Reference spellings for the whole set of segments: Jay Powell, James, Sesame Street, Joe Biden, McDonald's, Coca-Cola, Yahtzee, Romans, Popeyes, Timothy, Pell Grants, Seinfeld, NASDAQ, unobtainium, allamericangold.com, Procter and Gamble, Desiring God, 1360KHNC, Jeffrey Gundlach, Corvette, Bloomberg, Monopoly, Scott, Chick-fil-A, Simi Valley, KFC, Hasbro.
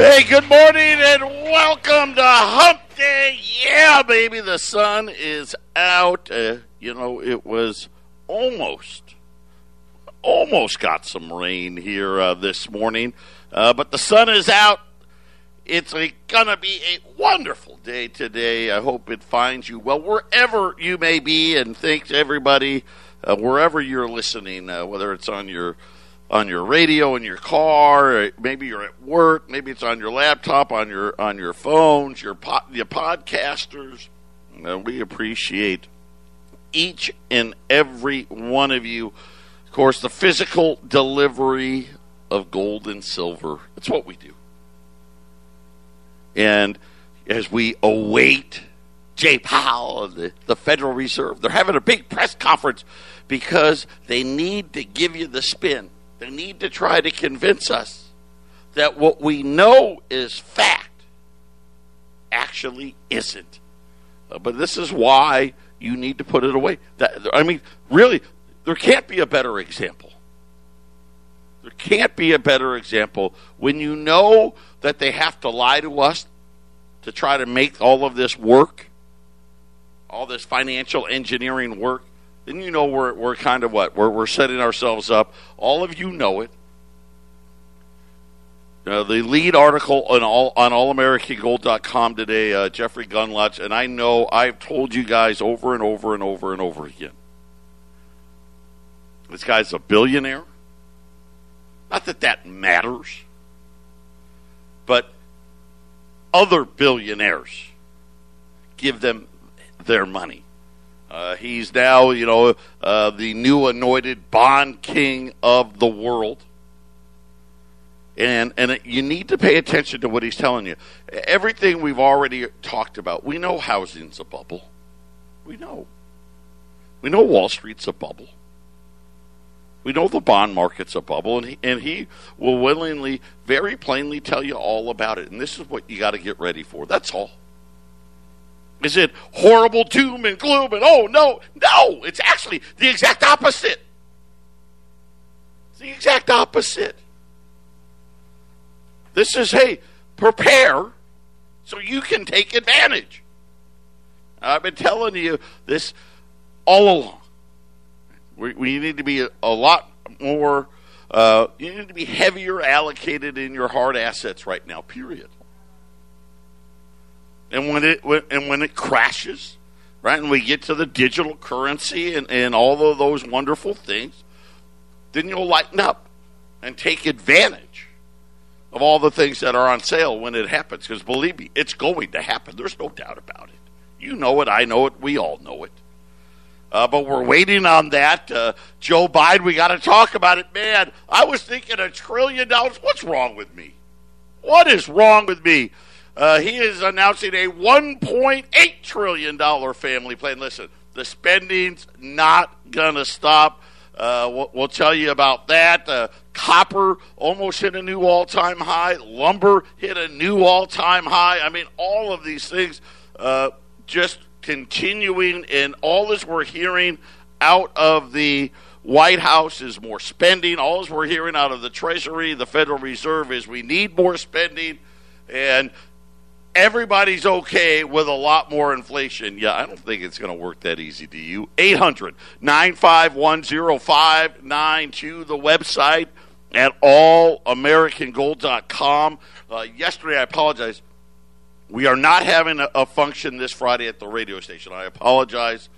Hey, good morning and welcome to Hump Day. Yeah, baby, the sun is out. It was almost got some rain here this morning, but the sun is out. It's going to be a wonderful day today. I hope it finds you well wherever you may be, and thanks, everybody, wherever you're listening, whether it's on your radio, in your car, maybe you're at work, maybe it's on your laptop, on your phones, your podcasters. We appreciate each and every one of you. Of course, the physical delivery of gold and silver. That's what we do. And as we await Jay Powell and the Federal Reserve, they're having a big press conference because they need to give you the spin. They need to try to convince us that what we know is fact actually isn't. But this is why you need to put it away. Really, there can't be a better example. There can't be a better example when you know that they have to lie to us to try to make all of this work, all this financial engineering work. Then you know we're kind of what? We're setting ourselves up. All of you know it. The lead article on allamericangold.com today, Jeffrey Gundlach, and I know I've told you guys over and over and over and over again. This guy's a billionaire. Not that that matters, but other billionaires give them their money. He's now, the new anointed bond king of the world. And you need to pay attention to what he's telling you. Everything we've already talked about. We know housing's a bubble. We know Wall Street's a bubble. We know the bond market's a bubble, and he will willingly, very plainly tell you all about it. And this is what you got to get ready for. That's all. Is it horrible doom and gloom and oh, no? No, it's actually the exact opposite. It's the exact opposite. This is, hey, prepare so you can take advantage. I've been telling you this all along. We need to be a lot more, you need to be heavier allocated in your hard assets right now, period. And when it crashes, right, and we get to the digital currency and all of those wonderful things, then you'll lighten up and take advantage of all the things that are on sale when it happens. Because believe me, it's going to happen. There's no doubt about it. You know it, I know it, we all know it. But we're waiting on that. Joe Biden, we got to talk about it. Man, I was thinking $1 trillion. What's wrong with me? What is wrong with me? He is announcing a $1.8 trillion family plan. Listen, the spending's not going to stop. We'll tell you about that. Copper almost hit a new all-time high. Lumber hit a new all-time high. I mean, all of these things just continuing, and all this we're hearing out of the White House is more spending. All this we're hearing out of the Treasury, the Federal Reserve, is we need more spending, and everybody's okay with a lot more inflation. Yeah, I don't think it's going to work that easy, do you? 800-951-0592, the website at allamericangold.com. Yesterday, I apologize. We are not having a function this Friday at the radio station. I apologize.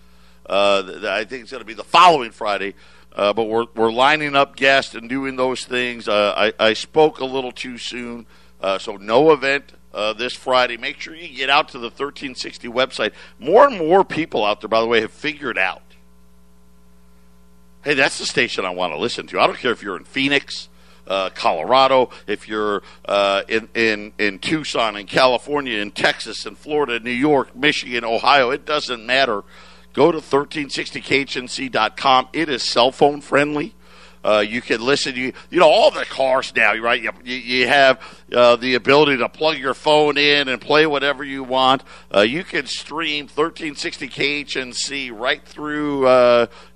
I think it's going to be the following Friday, but we're lining up guests and doing those things. I spoke a little too soon, so no event this Friday. Make sure you get out to the 1360 website. More and more people out there, by the way, have figured out, hey, that's the station I want to listen to. I don't care if you're in Phoenix, Colorado, if you're in Tucson, in California, in Texas, in Florida, New York, Michigan, Ohio, it doesn't matter. Go to 1360KHNC.com. It is cell phone friendly. You can listen. You know, all the cars now, right? You have the ability to plug your phone in and play whatever you want. You can stream 1360KHNC right through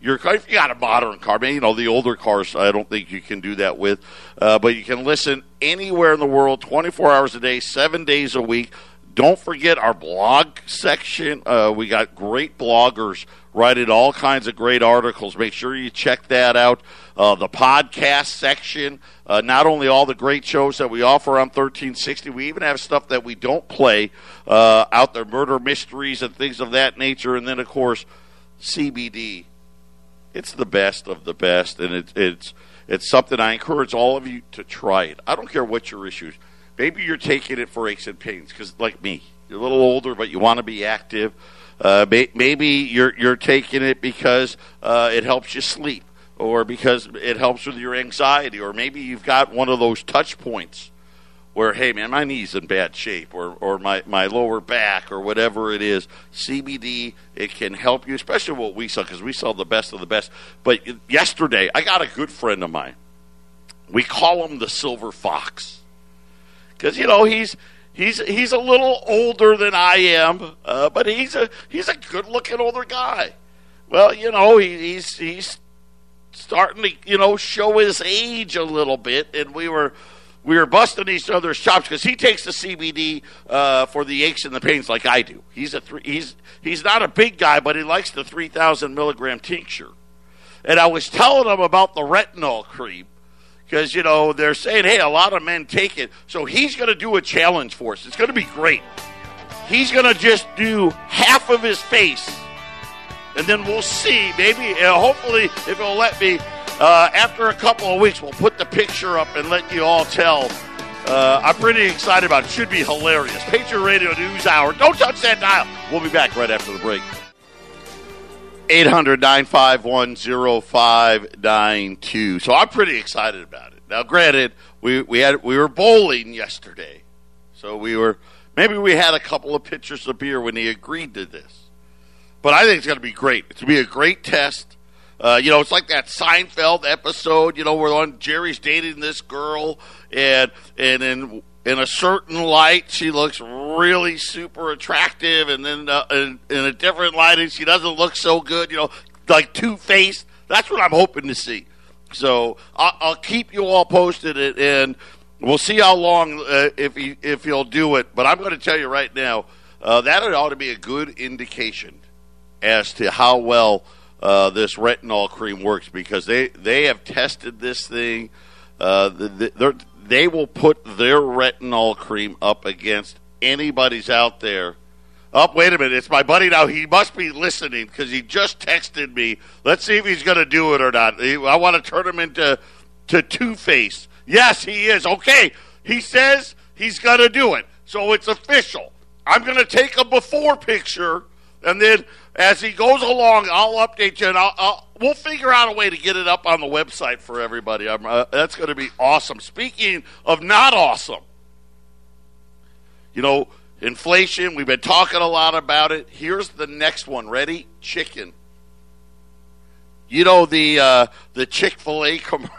your car. If you got a modern car, man, you know, the older cars, I don't think you can do that with. But you can listen anywhere in the world, 24 hours a day, 7 days a week. Don't forget our blog section. We got great bloggers writing all kinds of great articles. Make sure you check that out. The podcast section, not only all the great shows that we offer on 1360, we even have stuff that we don't play out there, murder mysteries and things of that nature. And then, of course, CBD. It's the best of the best, and it's something I encourage all of you to try it. I don't care what your issues. Maybe you're taking it for aches and pains because, like me, you're a little older, but you want to be active. Maybe you're taking it because it helps you sleep or because it helps with your anxiety, or maybe you've got one of those touch points where, hey, man, my knee's in bad shape or my lower back or whatever it is. CBD, it can help you, especially what we sell because we sell the best of the best. But yesterday, I got a good friend of mine. We call him the Silver Fox. Because, you know, he's a little older than I am, but he's a good-looking older guy. Well, you know, he's starting to, you know, show his age a little bit, and we were busting each other's chops because he takes the CBD for the aches and the pains like I do. He's not a big guy, but he likes the 3,000 milligram tincture, and I was telling him about the retinol cream. Because, you know, they're saying, hey, a lot of men take it. So he's going to do a challenge for us. It's going to be great. He's going to just do half of his face. And then we'll see. Maybe, hopefully, if he'll let me, after a couple of weeks, we'll put the picture up and let you all tell. I'm pretty excited about it. Should be hilarious. Patriot Radio News Hour. Don't touch that dial. We'll be back right after the break. 800-951-0592. So I'm pretty excited about it. Now, granted, we were bowling yesterday, so we had a couple of pitchers of beer when he agreed to this. But I think it's going to be great. It's going to be a great test. You know, it's like that Seinfeld episode. You know, where on Jerry's dating this girl, and then. In a certain light, she looks really super attractive, and then in a different light, and she doesn't look so good, you know, like two-faced. That's what I'm hoping to see. So I'll keep you all posted, and we'll see how long if he'll do it. But I'm going to tell you right now, that ought to be a good indication as to how well this retinol cream works, because they have tested this thing. They will put their retinol cream up against anybody's out there. Oh, wait a minute. It's my buddy now. He must be listening because he just texted me. Let's see if he's going to do it or not. I want to turn him into Two-Face. Yes, he is. Okay. He says he's going to do it. So it's official. I'm going to take a before picture, and then as he goes along, I'll update you, and we'll figure out a way to get it up on the website for everybody. That's going to be awesome. Speaking of not awesome, you know, inflation, we've been talking a lot about it. Here's the next one. Ready? Chicken. You know the Chick-fil-A commercial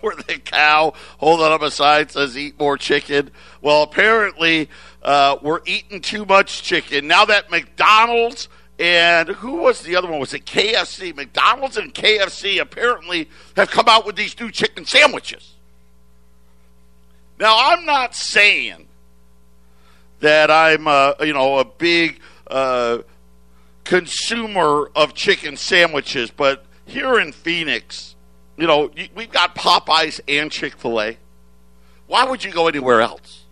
where the cow holding up a sign says eat more chicken? Well, apparently we're eating too much chicken. Now that McDonald's and who was the other one? Was it KFC? McDonald's and KFC apparently have come out with these new chicken sandwiches. Now, I'm not saying that I'm a big consumer of chicken sandwiches, but here in Phoenix, you know, we've got Popeyes and Chick-fil-A. Why would you go anywhere else?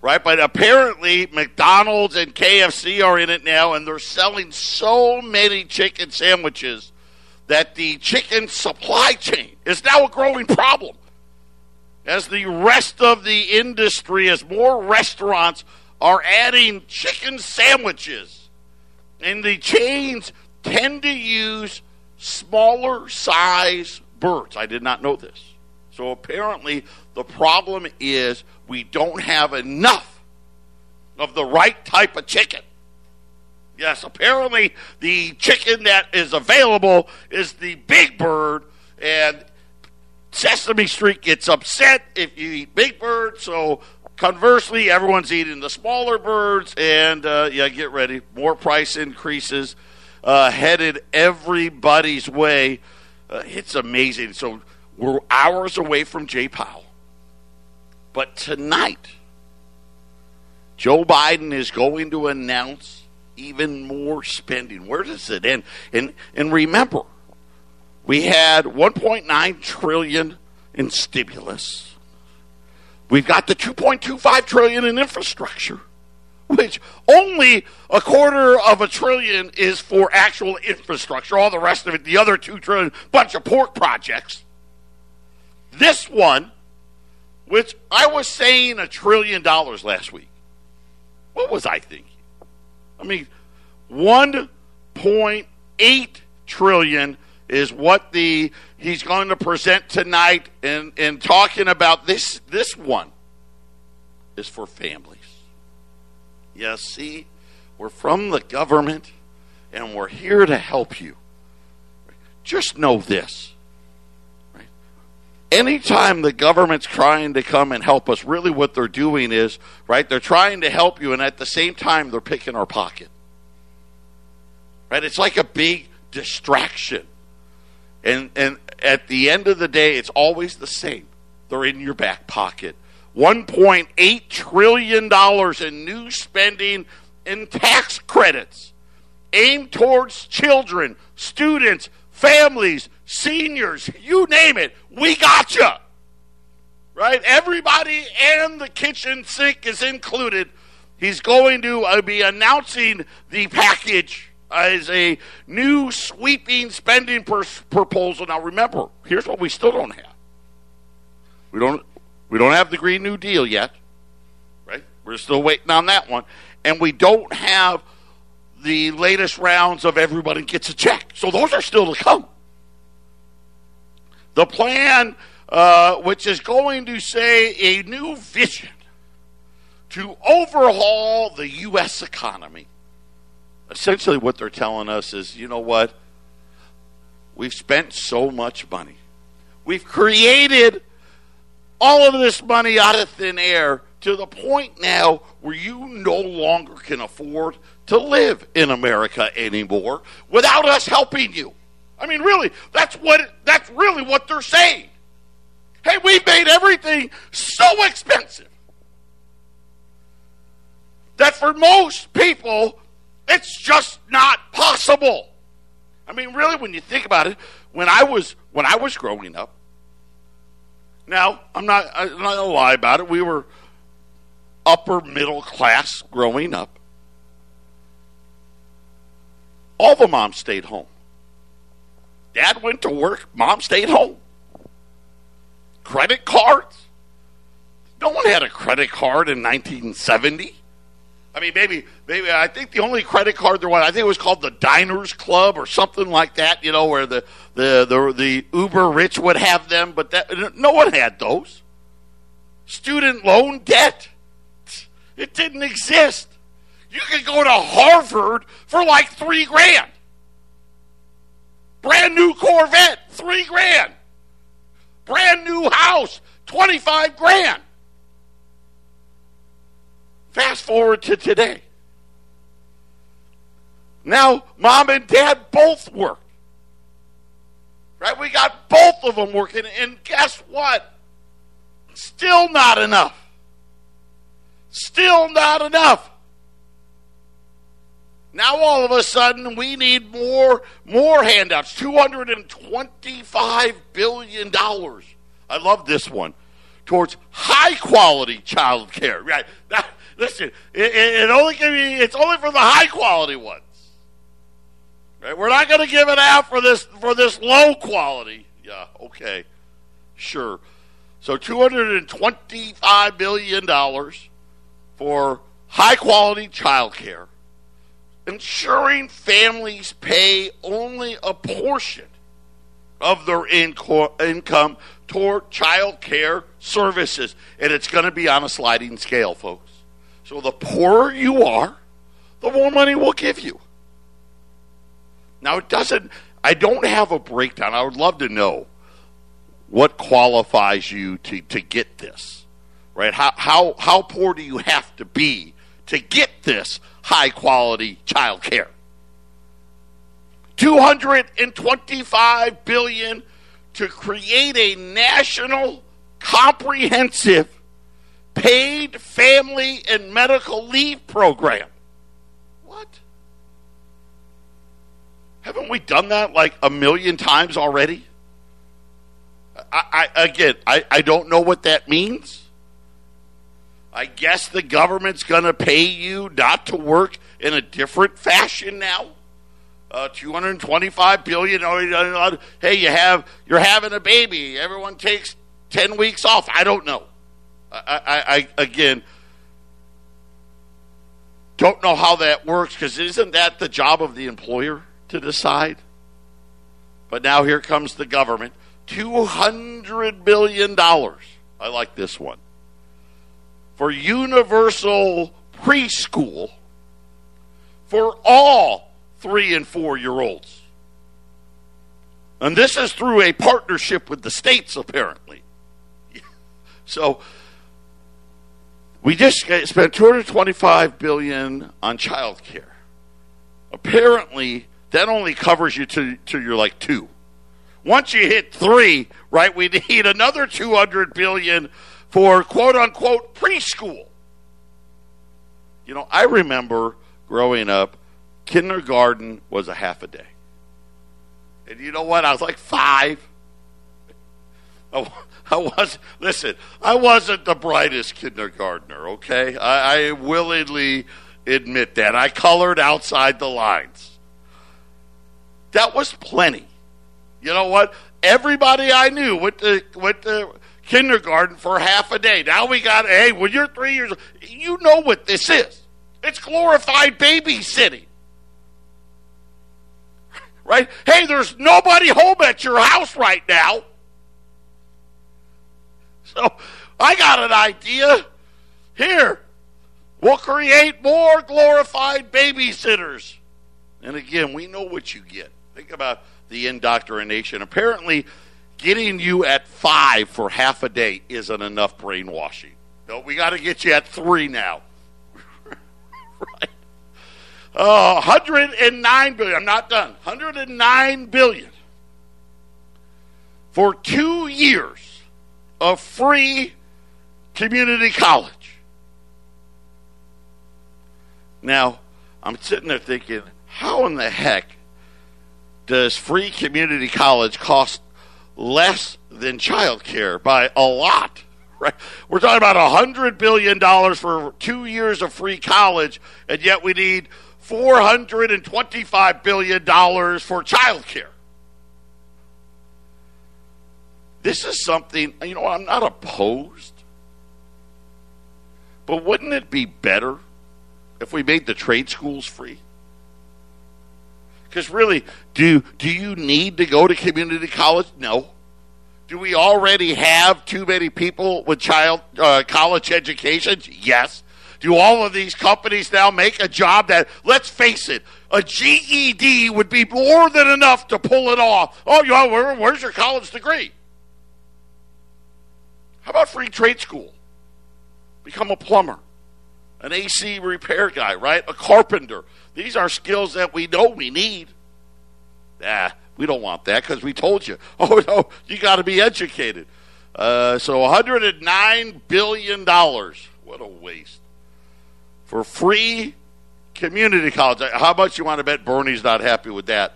Right, but apparently McDonald's and KFC are in it now, and they're selling so many chicken sandwiches that the chicken supply chain is now a growing problem. As the rest of the industry, as more restaurants are adding chicken sandwiches, and the chains tend to use smaller size birds. I did not know this. So apparently the problem is we don't have enough of the right type of chicken. Yes, apparently the chicken that is available is the big bird, and Sesame Street gets upset if you eat big birds, so conversely, everyone's eating the smaller birds, and get ready. More price increases headed everybody's way. It's amazing. So we're hours away from Jay Powell. But tonight, Joe Biden is going to announce even more spending. Where does it end? And remember, we had $1.9 trillion in stimulus. We've got the $2.25 trillion in infrastructure, which only $250 billion is for actual infrastructure. All the rest of it, the other $2 trillion, bunch of pork projects. This one, which I was saying $1 trillion last week. What was I thinking? I mean, $1.8 trillion is what he's going to present tonight, and talking about this one is for families. Yeah, see, we're from the government, and we're here to help you. Just know this. Right? Anytime the government's trying to come and help us, really what they're doing is, right, they're trying to help you, and at the same time, they're picking our pocket. Right? It's like a big distraction. And at the end of the day, it's always the same. They're in your back pocket. $1.8 trillion in new spending and tax credits aimed towards children, students, families, seniors, you name it. We got you. Right? Everybody and the kitchen sink is included. He's going to be announcing the package as a new sweeping spending proposal. Now remember, here's what we still don't have. We don't have the Green New Deal yet, right? We're still waiting on that one. And we don't have the latest rounds of everybody gets a check. So those are still to come. The plan, which is going to say a new vision to overhaul the U.S. economy. Essentially what they're telling us is, you know what? We've spent so much money. We've created all of this money out of thin air to the point now where you no longer can afford to live in America anymore without us helping you. I mean, really, that's really what they're saying. Hey, we've made everything so expensive that for most people, it's just not possible. I mean, really, when you think about it, when I was growing up. Now, I'm not gonna lie about it. We were upper middle class growing up. All the moms stayed home. Dad went to work. Mom stayed home. Credit cards. No one had a credit card in 1970. I mean, maybe I think the only credit card there was, I think it was called the Diners Club or something like that, you know, where the uber rich would have them, but no one had those. Student loan debt, it didn't exist. You could go to Harvard for like $3,000. Brand new Corvette, $3,000. Brand new house, $25,000. Fast forward to today. Now, mom and dad both work. Right? We got both of them working, and guess what? Still not enough. Still not enough. Now, all of a sudden, we need more handouts. $225 billion. I love this one. Towards high-quality child care. Right? Listen, it's only for the high-quality ones. Right? We're not going to give it out for this low-quality. Yeah, okay, sure. So $225 billion for high-quality child care, ensuring families pay only a portion of their income toward child care services. And it's going to be on a sliding scale, folks. So the poorer you are, the more money we'll give you. Now, I don't have a breakdown. I would love to know what qualifies you to get this, right? How poor do you have to be to get this high-quality child care? $225 billion to create a national, comprehensive, paid family and medical leave program. What? Haven't we done that like a million times already? I don't know what that means. I guess the government's going to pay you not to work in a different fashion now. $225 billion. Hey, you're having a baby. Everyone takes 10 weeks off. I don't know. I don't know how that works, because isn't that the job of the employer to decide? But now here comes the government. $200 billion. I like this one. For universal preschool for all 3- and 4-year-olds. And this is through a partnership with the states, apparently. So we just spent $225 billion on child care. Apparently, that only covers you to your like 2. Once you hit 3, right, we need another $200 billion for quote-unquote preschool. You know, I remember growing up, kindergarten was a half a day. And you know what? I was like 5. I wasn't the brightest kindergartner, okay? I willingly admit that. I colored outside the lines. That was plenty. You know what? Everybody I knew went to kindergarten for half a day. Now we got, hey, when you're 3 years old, you know what this is. It's glorified babysitting. Right? Hey, there's nobody home at your house right now. So I got an idea. Here, we'll create more glorified babysitters. And again, we know what you get. Think about the indoctrination. Apparently, getting you at 5 for half a day isn't enough brainwashing. No, we got to get you at 3 now. Right? $109 billion. I'm not done. $109 billion for 2 years of free community college. Now, I'm sitting there thinking, how in the heck does free community college cost less than child care by a lot, right? We're talking about $100 billion for 2 years of free college, and yet we need $425 billion for child care. This is something, you know, I'm not opposed, but wouldn't it be better if we made the trade schools free? Because really, do you need to go to community college? No. Do we already have too many people with college educations? Yes. Do all of these companies now make a job that, let's face it, a GED would be more than enough to pull it off? Oh, you know, where's your college degree? How about free trade school? Become a plumber, an AC repair guy, right? A carpenter. These are skills that we know we need. We don't want that because we told you. Oh, no, you got to be educated. So $109 billion. What a waste. For free community college. How much you want to bet Bernie's not happy with that?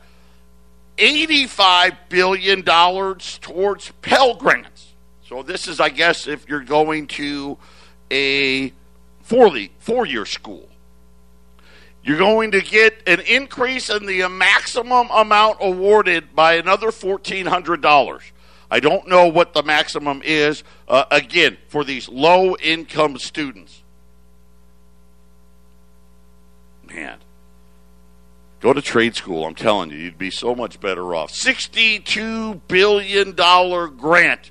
$85 billion towards Pell Grants. So this is, I guess, if you're going to a four-year school. You're going to get an increase in the maximum amount awarded by another $1,400. I don't know what the maximum is, again, for these low-income students. Man, go to trade school. I'm telling you, you'd be so much better off. $62 billion grant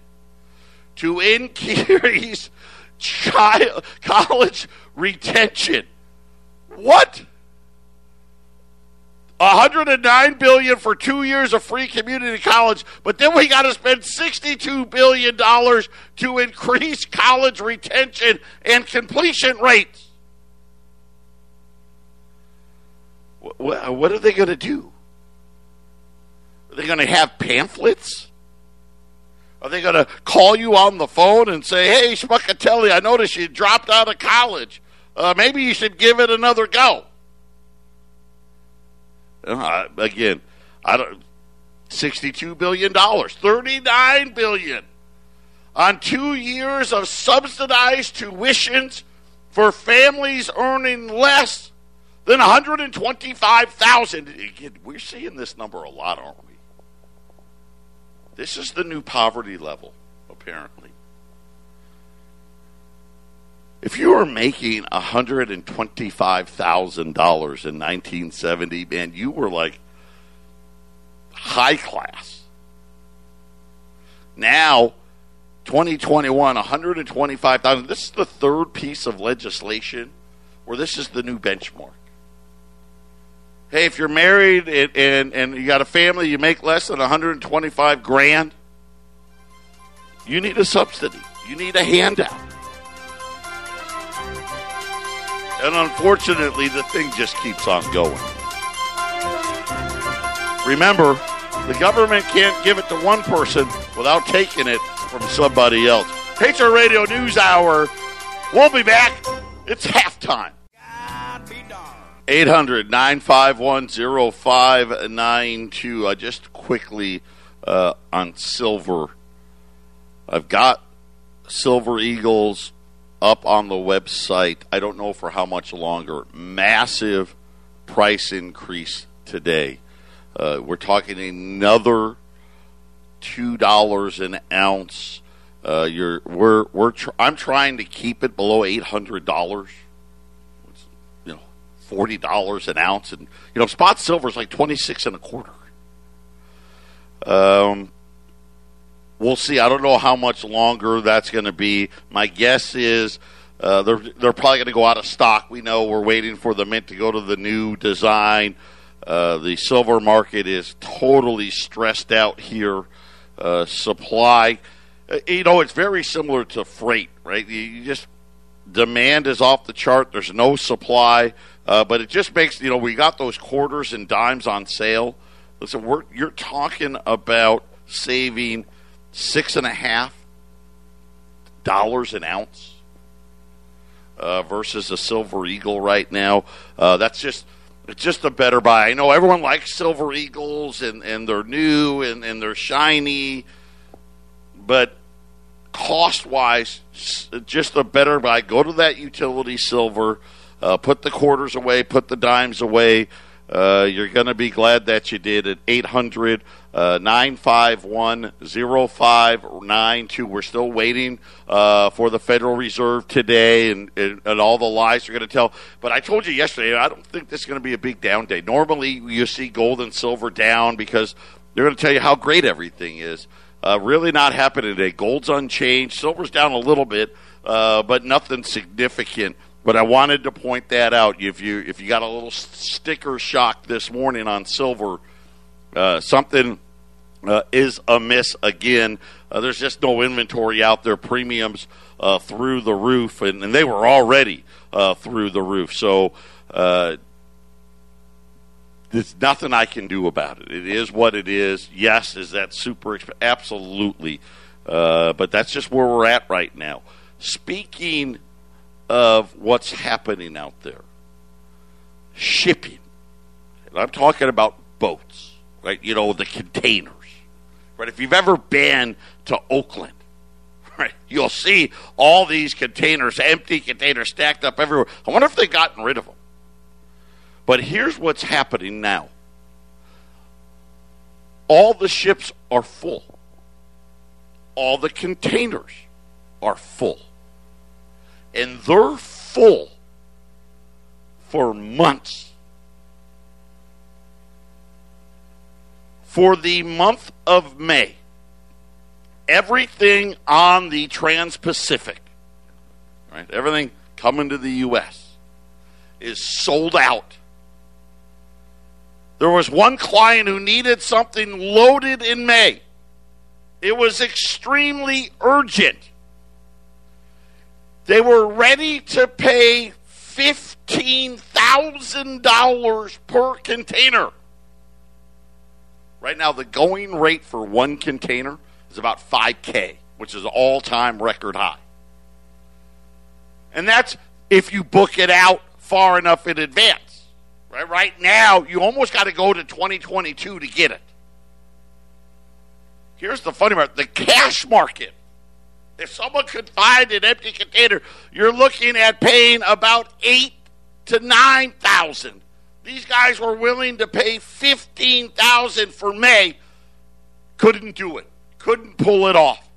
to increase college retention. What? $109 billion for 2 years of free community college, but then we got to spend $62 billion to increase college retention and completion rates. What are they going to do? Are they going to have pamphlets? Are they going to call you on the phone and say, hey, Schmuckatelli, I noticed you dropped out of college. Maybe you should give it another go. Again, I don't. $62 billion, $39 billion on 2 years of subsidized tuitions for families earning less than $125,000. Again, we're seeing this number a lot, aren't we? This is the new poverty level, apparently. If you were making $125,000 in 1970, man, you were like high class. Now, 2021, $125,000. This is the third piece of legislation where this is the new benchmark. Hey, if you're married and you got a family, you make less than $125,000, you need a subsidy. You need a handout. And unfortunately, the thing just keeps on going. Remember, the government can't give it to one person without taking it from somebody else. HR Radio News Hour. We'll be back. It's halftime. 800-951-0592. I just quickly on silver. I've got Silver Eagles up on the website. I don't know for how much longer. Massive price increase today. We're talking another $2 an ounce. I'm trying to keep it below $800. You know, $40 an ounce, and you know, spot silver is like 26 and a quarter. We'll see. I don't know how much longer that's going to be. My guess is they're probably going to go out of stock. We know we're waiting for the mint to go to the new design. The silver market is totally stressed out here. Supply, you know, it's very similar to freight, right? You just demand is off the chart. There's no supply, but it just makes, you know, we got those quarters and dimes on sale. Listen, you're talking about saving $6.50 an ounce versus a Silver Eagle right now. It's just a better buy. I know everyone likes Silver Eagles and they're new and they're shiny, but cost wise, just a better buy. Go to that utility silver, put the quarters away, put the dimes away. You're going to be glad that you did at 800-951-0592. We're still waiting for the Federal Reserve today and all the lies they're going to tell. But I told you yesterday, I don't think this is going to be a big down day. Normally, you see gold and silver down because they're going to tell you how great everything is. Really not happening today. Gold's unchanged. Silver's down a little bit, but nothing significant. But I wanted to point that out. If you got a little sticker shock this morning on silver, something is amiss again. There's just no inventory out there. Premiums through the roof, and they were already through the roof. So there's nothing I can do about it. It is what it is. Yes, is that super expensive? Absolutely. But that's just where we're at right now. Speaking of what's happening out there. Shipping. And I'm talking about boats, right? You know, the containers. Right? If you've ever been to Oakland, right, you'll see all these containers, empty containers stacked up everywhere. I wonder if they've gotten rid of them. But here's what's happening now. All the ships are full. All the containers are full. And they're full for months. For the month of May, everything on the Trans-Pacific, right, everything coming to the U.S. is sold out. There was one client who needed something loaded in May. It was extremely urgent. They were ready to pay $15,000 per container. Right now, the going rate for one container is about $5K, which is an all-time record high. And that's if you book it out far enough in advance. Right now, you almost got to go to 2022 to get it. Here's the funny part. The cash market, if someone could find an empty container, you're looking at paying about $8,000 to $9,000. These guys were willing to pay $15,000 for May. Couldn't do it. Couldn't pull it off.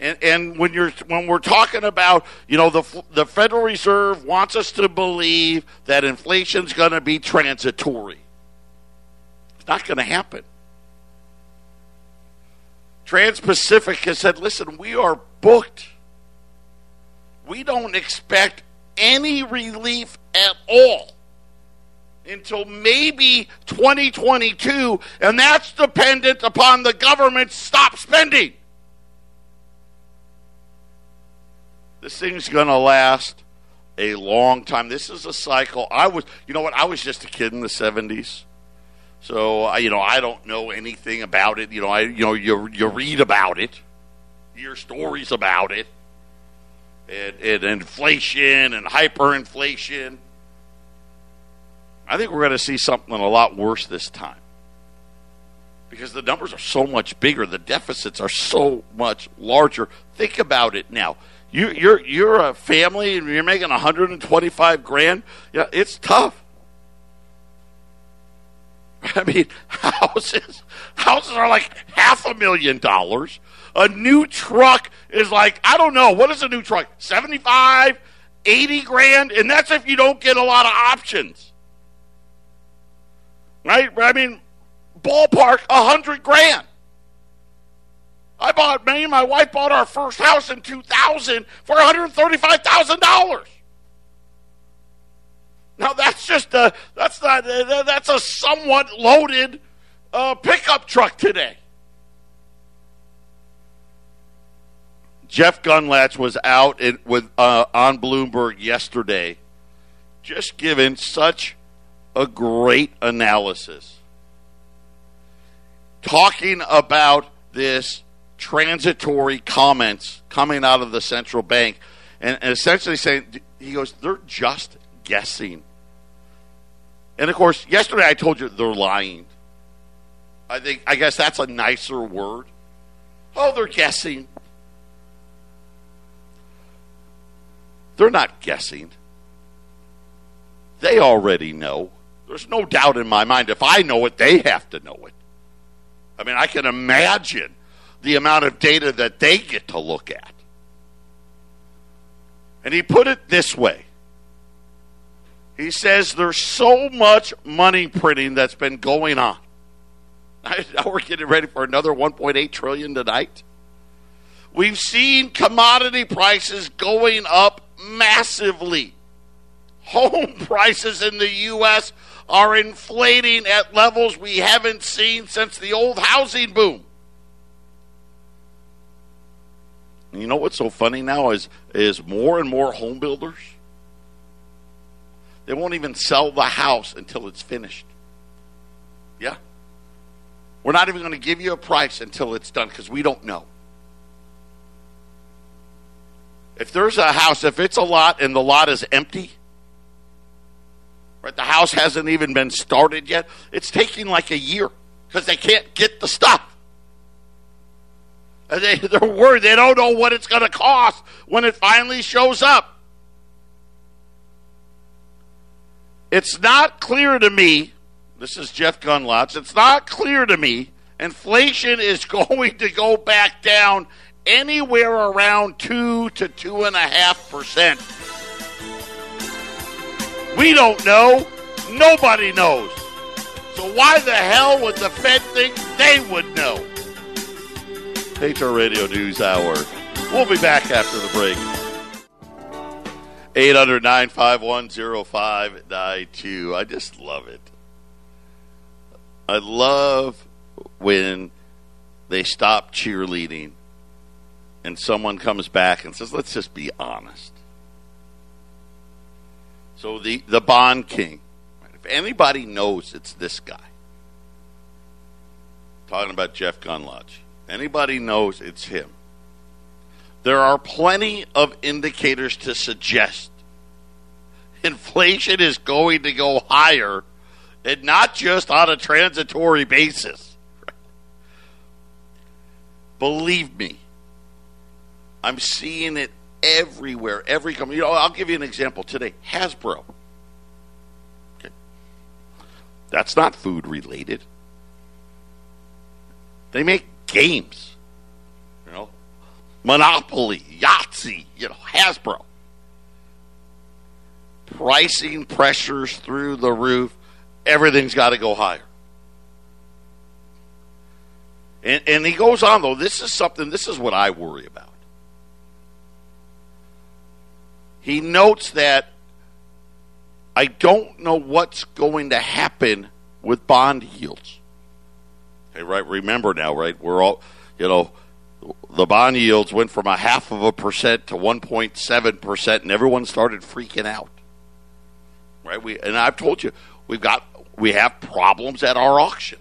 And when we're talking about, you know, the Federal Reserve wants us to believe that inflation's going to be transitory. It's not going to happen. Trans-Pacific has said, listen, we are booked. We don't expect any relief at all until maybe 2022, and that's dependent upon the government stop spending. This thing's going to last a long time. This is a cycle. I was just a kid in the 70s. So, I don't know anything about it. You read about it. You hear stories about it. And inflation and hyperinflation. I think we're going to see something a lot worse this time. Because the numbers are so much bigger. The deficits are so much larger. Think about it now. You're a family and you're making $125,000. Yeah, it's tough. I mean, houses are like $500,000. A new truck is like, I don't know, what is a new truck? $75,000, $80,000, and that's if you don't get a lot of options. Right? I mean, ballpark $100,000. Me and my wife bought our first house in 2000 for $135,000. Now that's a somewhat loaded pickup truck today. Jeff Gundlach was out on Bloomberg yesterday, just giving such a great analysis, talking about this transitory comments coming out of the central bank, and essentially saying, he goes, they're just guessing. And of course, yesterday I told you they're lying. I guess that's a nicer word. Oh, they're guessing. They're not guessing. They already know. There's no doubt in my mind. If I know it, they have to know it. I mean, I can imagine the amount of data that they get to look at. And he put it this way. He says there's so much money printing that's been going on. Now we're getting ready for another $1.8 trillion tonight. We've seen commodity prices going up massively. Home prices in the U.S. are inflating at levels we haven't seen since the old housing boom. You know what's so funny now is more and more home builders, they won't even sell the house until it's finished. Yeah. We're not even going to give you a price until it's done because we don't know. If there's a house, if it's a lot and the lot is empty, right, the house hasn't even been started yet, it's taking like a year because they can't get the stuff. They're worried. They don't know what it's going to cost when it finally shows up. It's not clear to me, this is Jeff Gundlach, it's not clear to me inflation is going to go back down anywhere around 2 to 2.5%. We don't know. Nobody knows. So why the hell would the Fed think they would know? HR Radio News Hour. We'll be back after the break. 800-951-0592. I just love it. I love when they stop cheerleading and someone comes back and says, let's just be honest. So the Bond King, if anybody knows, it's this guy. Talking about Jeff Gundlach. Anybody knows, it's him. There are plenty of indicators to suggest inflation is going to go higher, and not just on a transitory basis. Believe me, I'm seeing it everywhere, every company. You know, I'll give you an example today. Hasbro. Okay. That's not food related. They make games. You know, Monopoly, Yahtzee, you know, Hasbro. Pricing pressures through the roof. Everything's got to go higher. And he goes on, though. This is what I worry about. He notes that I don't know what's going to happen with bond yields. Okay, right? Remember now, right? We're all, you know, the bond yields went from 0.5% to 1.7%, and everyone started freaking out. Right? And I've told you, we have problems at our auctions.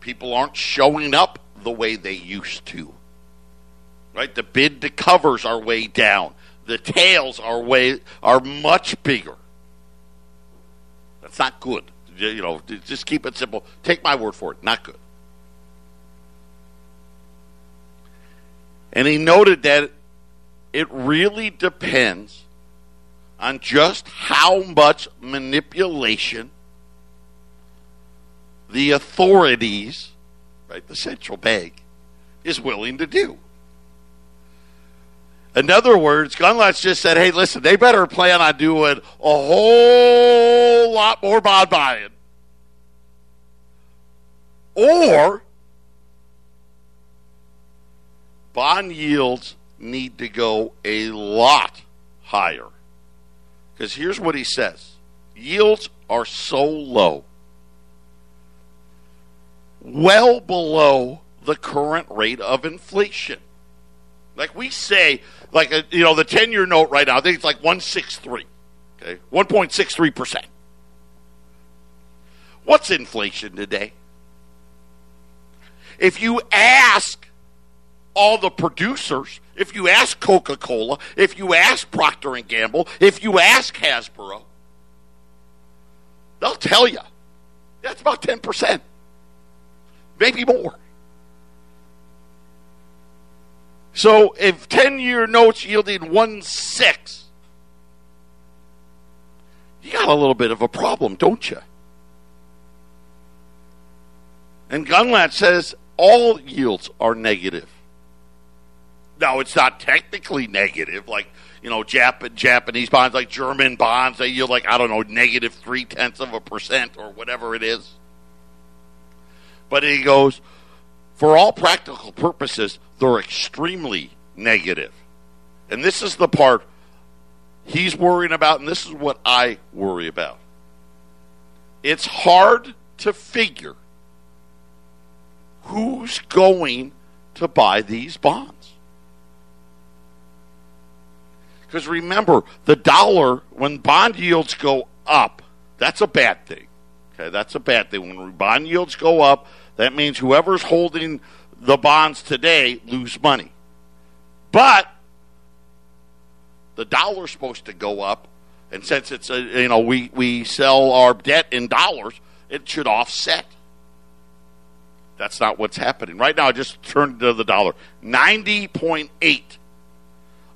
People aren't showing up the way they used to. Right, the bid to covers are way down. The tails are much bigger. That's not good. You know, just keep it simple. Take my word for it. Not good. And he noted that it really depends on just how much manipulation the authorities, right, the central bank, is willing to do. In other words, Gundlach just said, hey, listen, they better plan on doing a whole lot more bond buying. Or bond yields need to go a lot higher. Because here's what he says. Yields are so low, well below the current rate of inflation. Like we say, like, you know, the 10-year note right now, I think it's like 1.63, okay, 1.63%. What's inflation today? If you ask all the producers, if you ask Coca-Cola, if you ask Procter and Gamble, if you ask Hasbro, they'll tell you that's about 10%, maybe more. So if 10-year notes yielding 1.6, you got a little bit of a problem, don't you? And Gundlach says all yields are negative. Now, it's not technically negative, like, you know, Japanese bonds, like German bonds, they yield like, I don't know, negative 0.3% or whatever it is. But he goes, for all practical purposes, they're extremely negative. And this is the part he's worrying about, and this is what I worry about. It's hard to figure who's going to buy these bonds. Because remember, the dollar, when bond yields go up, that's a bad thing. Okay, that's a bad thing. When bond yields go up, that means whoever's holding the bonds today lose money. But the dollar's supposed to go up, and since it's we sell our debt in dollars, it should offset. That's not what's happening. Right now, I just turned to the dollar. 90.8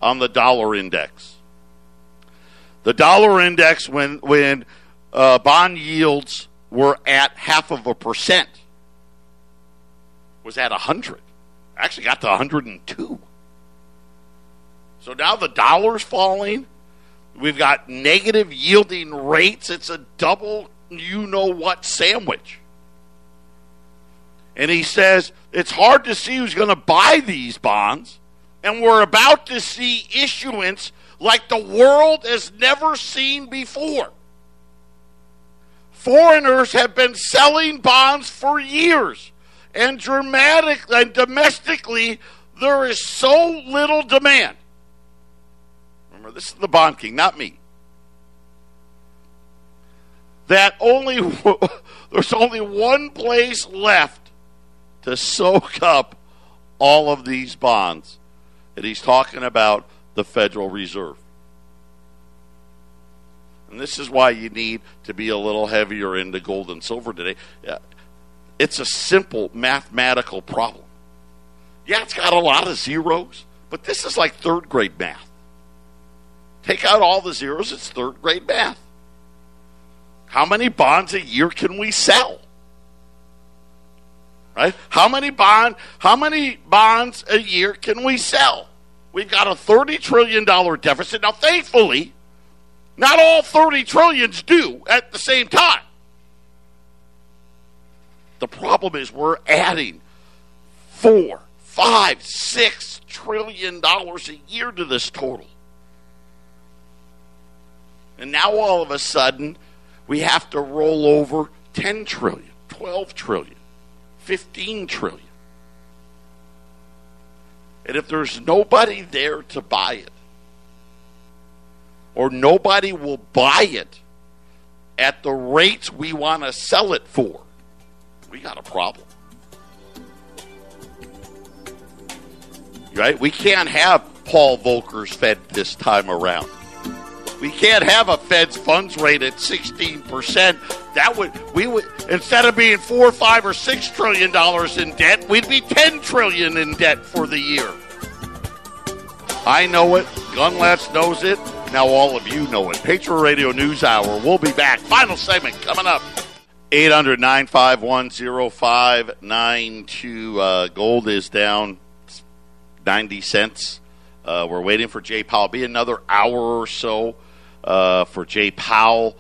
on the dollar index. The dollar index, when bond yields were at 0.5%, was at 100. Actually got to 102. So now the dollar's falling. We've got negative yielding rates. It's a double you-know-what sandwich. And he says, it's hard to see who's going to buy these bonds And we're about to see issuance like the world has never seen before. Foreigners have been selling bonds for years, and domestically there is so little demand. Remember, this is the bond king, not me. That there's only one place left to soak up all of these bonds. And he's talking about the Federal Reserve. And this is why you need to be a little heavier into gold and silver today. It's a simple mathematical problem. Yeah, it's got a lot of zeros, but this is like third grade math. Take out all the zeros, it's third grade math. How many bonds a year can we sell? Right? How many bonds a year can we sell? We've got a $30 trillion deficit. Now, thankfully, not all 30 trillions do at the same time. The problem is we're adding $4, $5, $6 trillion a year to this total. And now all of a sudden, we have to roll over $10 trillion, $12 trillion, $15 trillion. And if there's nobody there to buy it, or nobody will buy it at the rates we want to sell it for, we got a problem. Right? We can't have Paul Volcker's Fed this time around. We can't have a Fed's funds rate at 16%. We would instead of being $4, $5, or $6 trillion in debt, we'd be $10 trillion in debt for the year. I know it. Gundlach knows it. Now all of you know it. Patriot Radio News Hour. We'll be back. Final segment coming up. 800-951-0592. Gold is down 90 cents. We're waiting for Jay Powell. It'll be another hour or so for Jay Powell.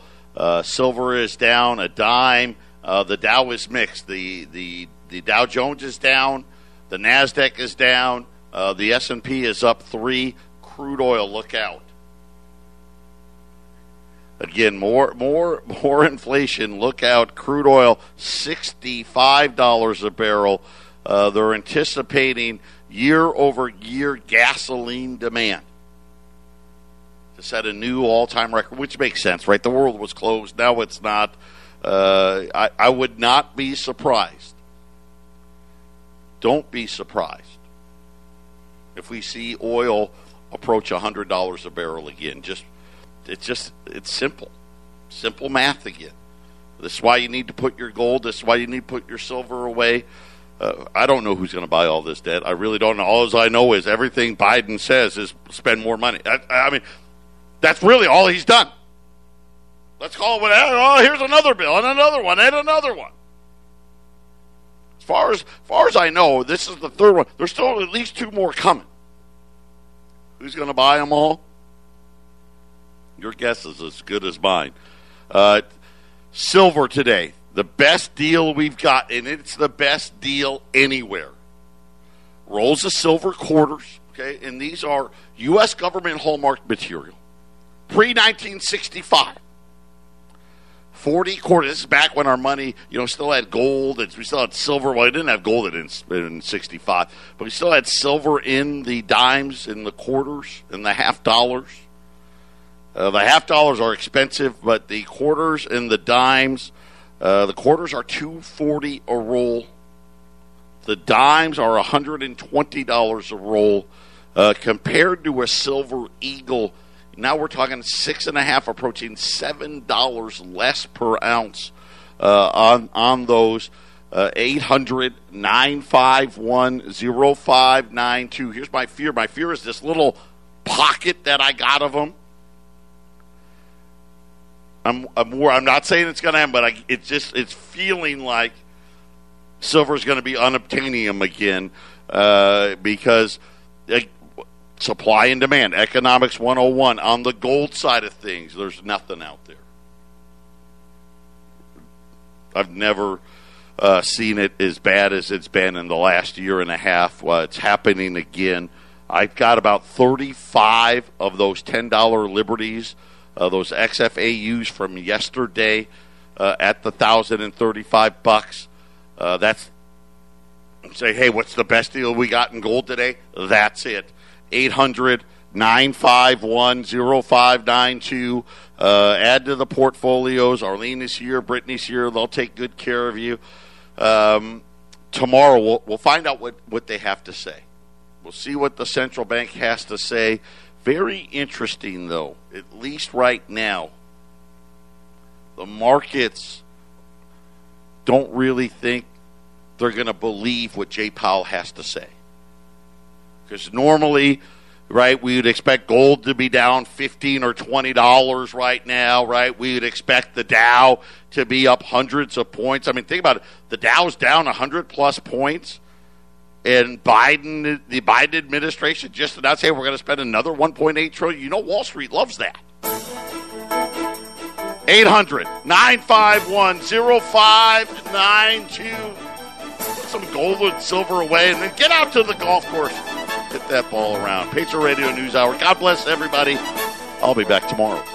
Silver is down a dime. The Dow is mixed. The Dow Jones is down. The NASDAQ is down. The S&P is up 3. Crude oil, look out. Again, more inflation. Look out. Crude oil, $65 a barrel. They're anticipating year-over-year gasoline demand to set a new all-time record, which makes sense, right? The world was closed. Now it's not. I would not be surprised. Don't be surprised if we see oil approach $100 a barrel again. It's simple. Simple math again. This is why you need to put your gold. This is why you need to put your silver away. I don't know who's going to buy all this debt. I really don't know. All I know is everything Biden says is spend more money. I mean, that's really all he's done. Let's call it whatever. Oh, here's another bill and another one and another one. As far as I know, this is the third one. There's still at least 2 more coming. Who's going to buy them all? Your guess is as good as mine. Silver today. The best deal we've got, and it's the best deal anywhere. Rolls of silver quarters, okay, and these are U.S. government hallmark material. Pre-1965. 40 quarters. This is back when our money, still had gold, and we still had silver. Well, we didn't have gold in 65, but we still had silver in the dimes, in the quarters, in the half dollars. The half dollars are expensive, but the quarters and the dimes... the quarters are $2.40 a roll. The dimes are $120 a roll. Compared to a silver eagle, now we're talking $6.50, approaching $7 less per ounce on those. 800-951-0592. Here's my fear. My fear is this little pocket that I got of them. I'm not saying it's going to happen, but it's feeling like silver's going to be unobtainium again because supply and demand, economics 101. On the gold side of things, there's nothing out there. I've never seen it as bad as it's been in the last year and a half. It's happening again. I've got about 35 of those $10 Liberties, those XFAUs from yesterday at the $1,035. That's say, hey, what's the best deal we got in gold today? That's it. 800-951-0592. Add to the portfolios. Arlene is here. Brittany's here. They'll take good care of you. Tomorrow we'll find out what they have to say. We'll see what the central bank has to say. Very interesting, though, at least right now. The markets don't really think they're going to believe what Jay Powell has to say. Because normally, right, we would expect gold to be down $15 or $20 right now, right? We would expect the Dow to be up hundreds of points. I mean, think about it. The Dow's down 100-plus points. And Biden, the Biden administration just announced, hey, we're going to spend another $1.8 trillion. You know Wall Street loves that. 800-951-0592. Put some gold and silver away and then get out to the golf course. Hit that ball around. Patriot Radio News Hour. God bless everybody. I'll be back tomorrow.